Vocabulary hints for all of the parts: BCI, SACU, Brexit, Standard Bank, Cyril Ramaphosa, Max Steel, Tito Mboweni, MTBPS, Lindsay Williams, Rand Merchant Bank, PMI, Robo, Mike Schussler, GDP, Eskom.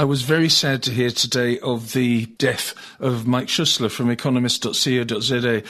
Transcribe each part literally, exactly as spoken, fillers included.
I was very sad to hear today of the death of Mike Schussler from economist dot co dot za.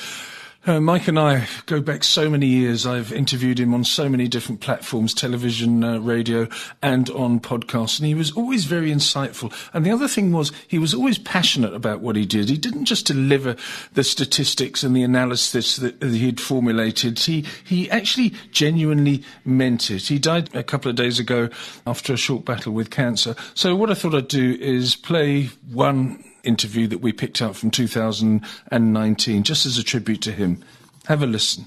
Uh, Mike and I go back so many years. I've interviewed him on so many different platforms, television, uh, radio, and on podcasts. And he was always very insightful. And the other thing was, he was always passionate about what he did. He didn't just deliver the statistics and the analysis that he'd formulated. He, he actually genuinely meant it. He died a couple of days ago after a short battle with cancer. So what I thought I'd do is play one interview that we picked out from two thousand nineteen, just as a tribute to him. Have a listen.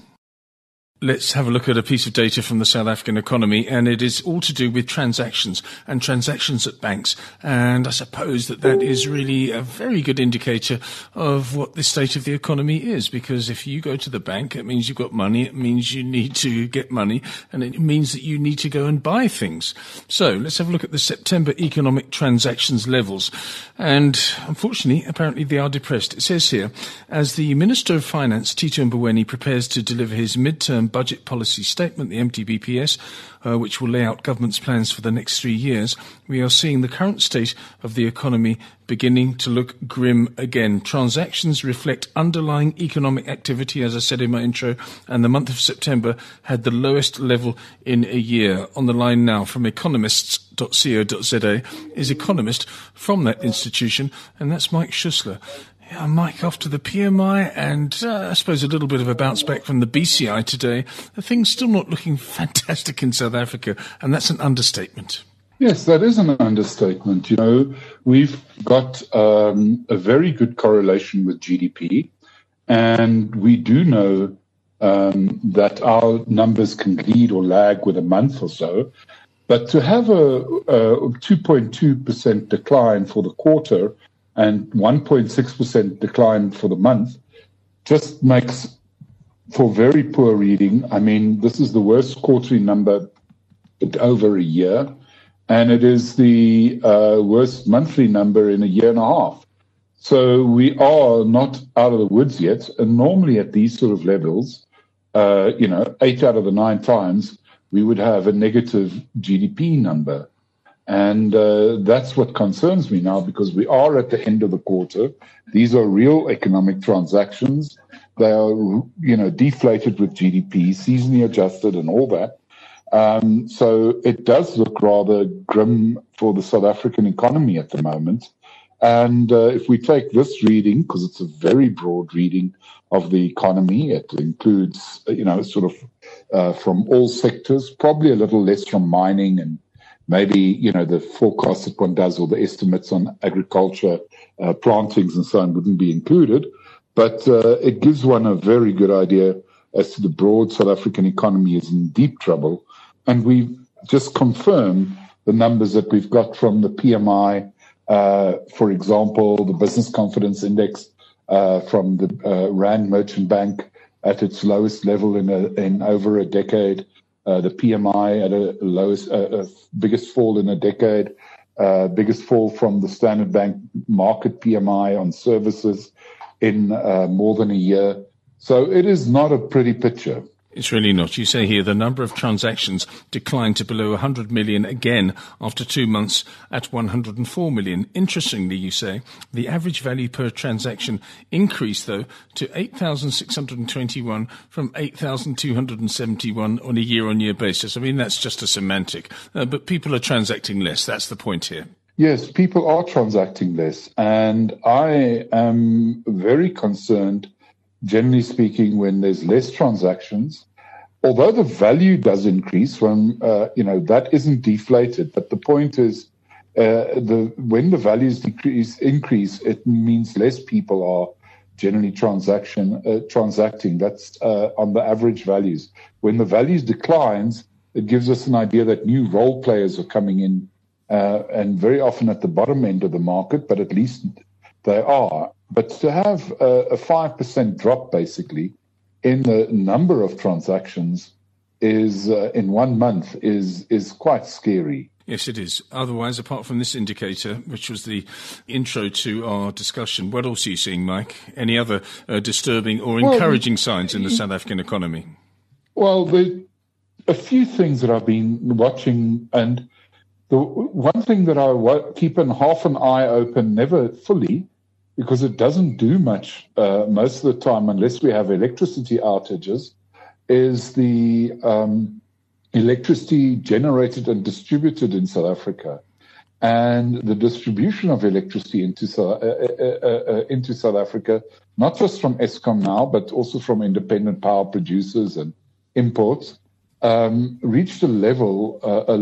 Let's have a look at a piece of data from the South African economy, and it is all to do with transactions and transactions at banks. And I suppose that that is really a very good indicator of what the state of the economy is, because if you go to the bank, it means you've got money, it means you need to get money, and it means that you need to go and buy things. So let's have a look at the September economic transactions levels. And unfortunately, apparently they are depressed. It says here, as the Minister of Finance, Tito Mboweni, prepares to deliver his midterm budget policy statement, the M T B P S, uh, which will lay out government's plans for the next three years, we are seeing the current state of the economy beginning to look grim again. Transactions reflect underlying economic activity, as I said in my intro, and the month of September had the lowest level in a year. On the line now from economists dot co dot za is economist from that institution, and that's Mike Schussler. Yeah, Mike, after the P M I and uh, I suppose a little bit of a bounce back from the B C I today, the thing's still not looking fantastic in South Africa, and that's an understatement. Yes, that is an understatement. You know, we've got um, a very good correlation with G D P, and we do know um, that our numbers can lead or lag with a month or so. But to have a, a two point two percent decline for the quarter and one point six percent decline for the month just makes for very poor reading. I mean, this is the worst quarterly number in over a year, and it is the uh, worst monthly number in a year and a half. So we are not out of the woods yet. And normally at these sort of levels, uh, you know, eight out of the nine times, we would have a negative G D P number. And uh, that's what concerns me now, because we are at the end of the quarter. These are real economic transactions. They are, you know, deflated with G D P, seasonally adjusted and all that. Um, so it does look rather grim for the South African economy at the moment. And uh, if we take this reading, because it's a very broad reading of the economy, it includes, you know, sort of uh, from all sectors, probably a little less from mining and maybe, you know, the forecasts that one does or the estimates on agriculture, uh, plantings and so on wouldn't be included. But uh, it gives one a very good idea as to the broad South African economy is in deep trouble. And we just confirm the numbers that we've got from the P M I, uh, for example, the Business Confidence Index uh, from the uh, Rand Merchant Bank at its lowest level in, a, in over a decade. Uh, the P M I at a lowest, uh, biggest fall in a decade, uh, biggest fall from the Standard Bank market P M I on services in uh, more than a year. So it is not a pretty picture. It's really not. You say here the number of transactions declined to below one hundred million again after two months at one hundred four million. Interestingly, you say the average value per transaction increased, though, to eight thousand six hundred twenty-one from eight thousand two hundred seventy-one on a year-on-year basis. I mean, that's just a semantic. Uh, but people are transacting less. That's the point here. Yes, people are transacting less. And I am very concerned, generally speaking, when there's less transactions, although the value does increase from, uh, you know, that isn't deflated. But the point is, uh, the when the values decrease, increase, it means less people are generally transaction uh, transacting. That's uh, on the average values. When the values declines, it gives us an idea that new role players are coming in, uh, and very often at the bottom end of the market, but at least they are. But to have a five percent drop, basically, in the number of transactions is uh, in one month is is quite scary. Yes, it is. Otherwise, apart from this indicator, which was the intro to our discussion, what else are you seeing, Mike? Any other uh, disturbing or encouraging well, signs in the South African economy? Well, the, a few things that I've been watching, and The one thing that I keep in half an eye open, never fully, because it doesn't do much uh, most of the time unless we have electricity outages, is the um, electricity generated and distributed in South Africa, and the distribution of electricity into, uh, uh, uh, uh, into South Africa, not just from Eskom now, but also from independent power producers and imports, um, reached a level, uh,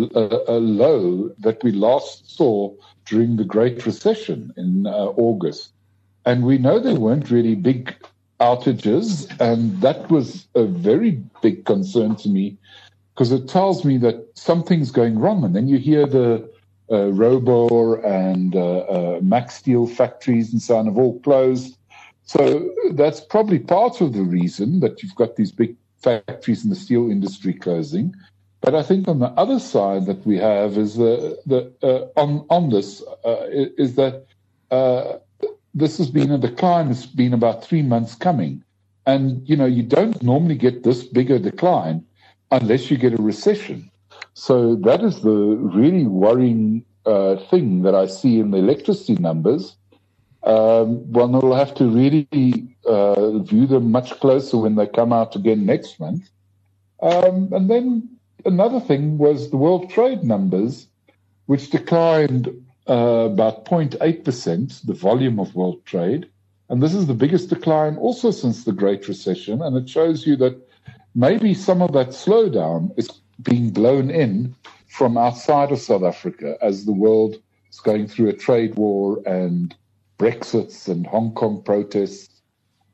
a, a, a low that we last saw during the Great Recession in uh, August. And we know there weren't really big outages, and that was a very big concern to me, because it tells me that something's going wrong. And then you hear the uh, Robo and uh, uh, Max Steel factories and so on have all closed. So that's probably part of the reason that you've got these big factories in the steel industry closing. But I think on the other side that we have is the, the uh, on on this uh, is that uh, this has been a decline. It's been about three months coming, and you know you don't normally get this big a decline unless you get a recession. So that is the really worrying uh, thing that I see in the electricity numbers. Um, one will have to really uh, view them much closer when they come out again next month, um, and then. Another thing was the world trade numbers, which declined uh, about zero point eight percent, the volume of world trade. And this is the biggest decline also since the Great Recession. And it shows you that maybe some of that slowdown is being blown in from outside of South Africa as the world is going through a trade war, and Brexits and Hong Kong protests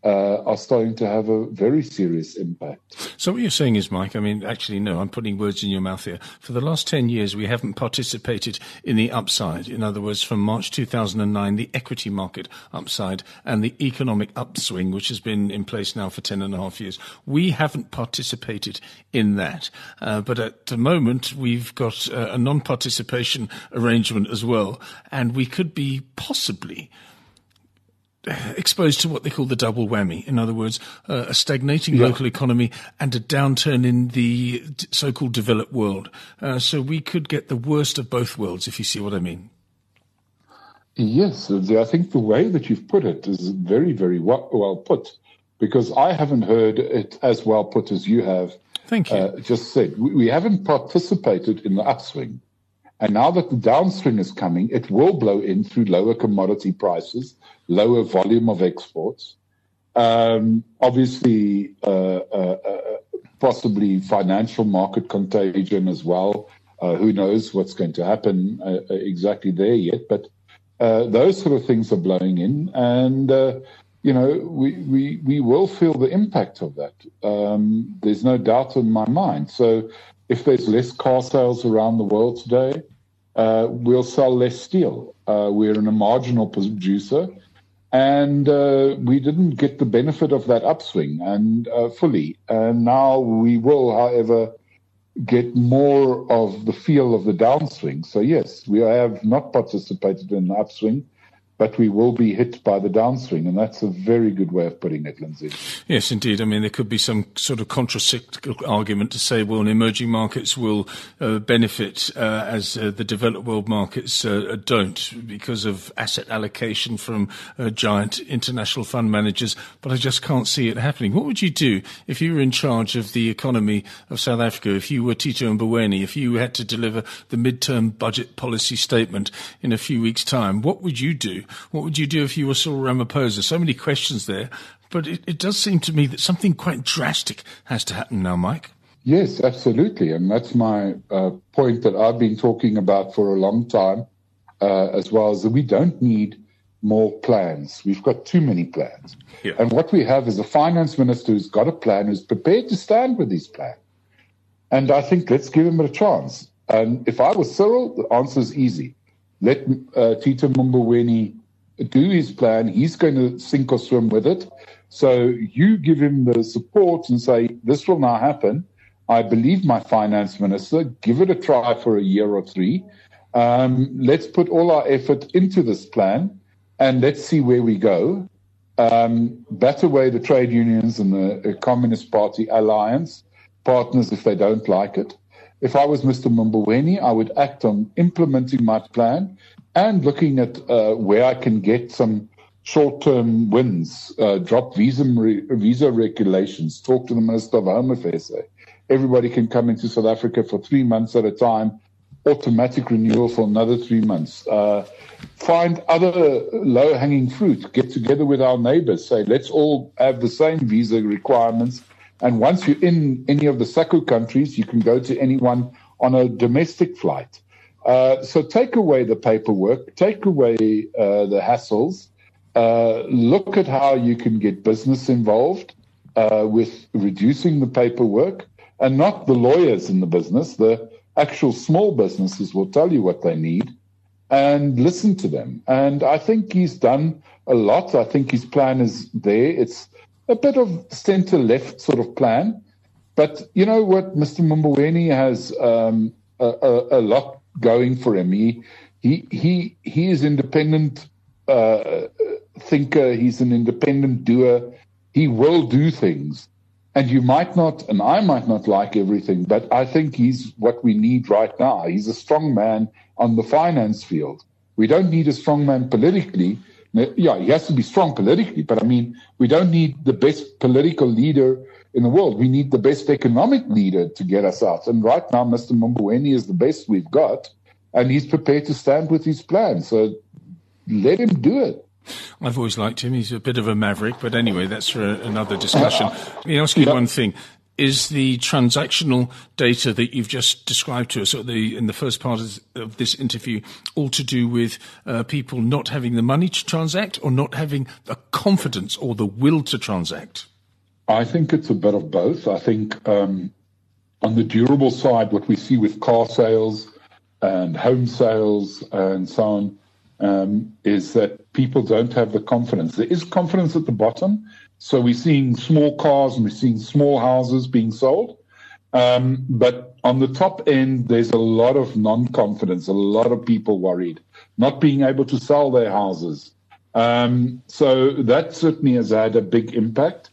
Uh, are starting to have a very serious impact. So what you're saying is, Mike, I mean, actually, no, I'm putting words in your mouth here. For the last ten years, we haven't participated in the upside. In other words, from March two thousand nine, the equity market upside and the economic upswing, which has been in place now for ten and a half years. We haven't participated in that. Uh, but at the moment, we've got uh, a non-participation arrangement as well. And we could be possibly exposed to what they call the double whammy. In other words, uh, a stagnating yeah. local economy and a downturn in the so-called developed world. Uh, so we could get the worst of both worlds, if you see what I mean. Yes, I think the way that you've put it is very, very well put, because I haven't heard it as well put as you have. Thank you. Uh, just said. We haven't participated in the upswing. And now that the downswing is coming, it will blow in through lower commodity prices, lower volume of exports, um, obviously uh, uh, uh, possibly financial market contagion as well. Uh, who knows what's going to happen uh, exactly there yet, but uh, those sort of things are blowing in, and uh, you know we, we, we will feel the impact of that. Um, there's no doubt in my mind. So if there's less car sales around the world today, uh, we'll sell less steel. Uh, we're in a marginal producer, and uh, we didn't get the benefit of that upswing and uh, fully. And now we will, however, get more of the feel of the downswing. So yes, we have not participated in the upswing, but we will be hit by the downswing, and that's a very good way of putting it, Lindsay. Yes, indeed. I mean, there could be some sort of contracyclical argument to say, well, emerging markets will uh, benefit uh, as uh, the developed world markets uh, don't, because of asset allocation from uh, giant international fund managers, but I just can't see it happening. What would you do if you were in charge of the economy of South Africa, if you were Tito Mboweni, if you had to deliver the midterm budget policy statement in a few weeks' time? What would you do? What would you do if you were Cyril Ramaphosa? So many questions there, but it, it does seem to me that something quite drastic has to happen now, Mike. Yes, absolutely, and that's my uh, point that I've been talking about for a long time, uh, as well as that we don't need more plans. We've got too many plans. Yeah. And what we have is a finance minister who's got a plan, who's prepared to stand with his plan. And I think let's give him a chance. And if I was Cyril, the answer is easy. Let uh, Tito Mboweni do his plan. He's going to sink or swim with it. So you give him the support and say, this will now happen. I believe my finance minister. Give it a try for a year or three. Um, let's put all our effort into this plan, and let's see where we go. Um, bat away the trade unions and the Communist Party alliance partners if they don't like it. If I was Mister Mboweni, I would act on implementing my plan and looking at uh, where I can get some short-term wins, uh, drop visa, re- visa regulations, talk to the Minister of Home Affairs. Say, everybody can come into South Africa for three months at a time, automatic renewal for another three months. Uh, find other low-hanging fruit. Get together with our neighbors. Say, let's all have the same visa requirements. And once you're in any of the S A C U countries, you can go to anyone on a domestic flight. Uh, so take away the paperwork, take away uh, the hassles, uh, look at how you can get business involved uh, with reducing the paperwork, and not the lawyers in the business. The actual small businesses will tell you what they need, and listen to them. And I think he's done a lot. I think his plan is there. It's a bit of centre-left sort of plan. But you know what? Mister Mboweni has um, a, a, a lot going for him. He he he, he is independent uh, thinker. He's an independent doer. He will do things. And you might not, and I might not like everything, but I think he's what we need right now. He's a strong man on the finance field. We don't need a strong man politically. Yeah, he has to be strong politically, but I mean, we don't need the best political leader in the world. We need the best economic leader to get us out. And right now, Mister Mboweni is the best we've got, and he's prepared to stand with his plan. So let him do it. I've always liked him. He's a bit of a maverick, but anyway, that's for another discussion. Let me ask you one thing. Is the transactional data that you've just described to us at the, in the first part of this interview all to do with uh, people not having the money to transact or not having the confidence or the will to transact? I think it's a bit of both. I think um, on the durable side, what we see with car sales and home sales and so on um, is that people don't have the confidence. There is confidence at the bottom. So we're seeing small cars and we're seeing small houses being sold. Um, but on the top end, there's a lot of non-confidence, a lot of people worried, not being able to sell their houses. Um, so that certainly has had a big impact.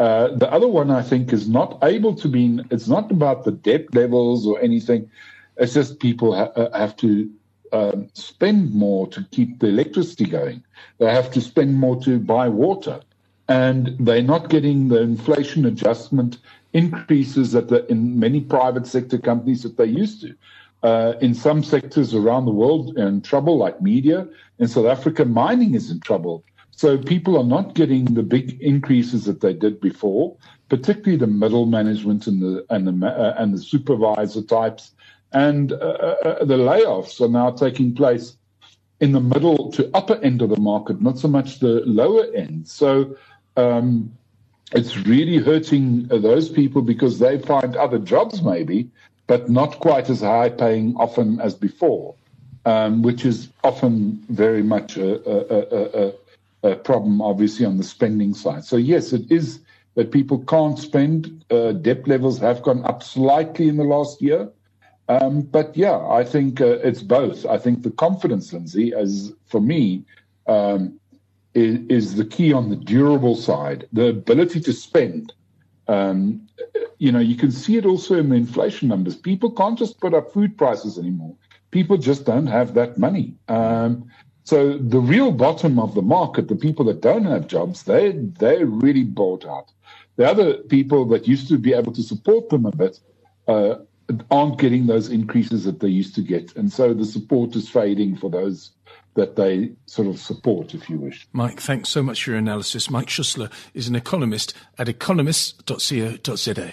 Uh, the other one, I think, is not able to be, in, it's not about the debt levels or anything. It's just people ha- have to um, spend more to keep the electricity going. They have to spend more to buy water. And they're not getting the inflation adjustment increases that the, in many private sector companies that they used to. Uh, in some sectors around the world are in trouble, like media. In South Africa, mining is in trouble. So people are not getting the big increases that they did before, particularly the middle management and the and the uh, and the supervisor types, and uh, uh, the layoffs are now taking place in the middle to upper end of the market, not so much the lower end. So. Um, it's really hurting those people because they find other jobs maybe, but not quite as high paying often as before, um, which is often very much a, a, a, a problem, obviously, on the spending side. So, yes, it is that people can't spend. Uh, debt levels have gone up slightly in the last year. Um, but, yeah, I think uh, it's both. I think the confidence, Lindsay, as for me, um is the key on the durable side, the ability to spend. Um, you know, you can see it also in the inflation numbers. People can't just put up food prices anymore. People just don't have that money. Um, so the real bottom of the market, the people that don't have jobs, they, they're really bought out. The other people that used to be able to support them a bit uh, aren't getting those increases that they used to get. And so the support is fading for those that they sort of support, if you wish. Mike, thanks so much for your analysis. Mike Schussler is an economist at economist dot co dot za.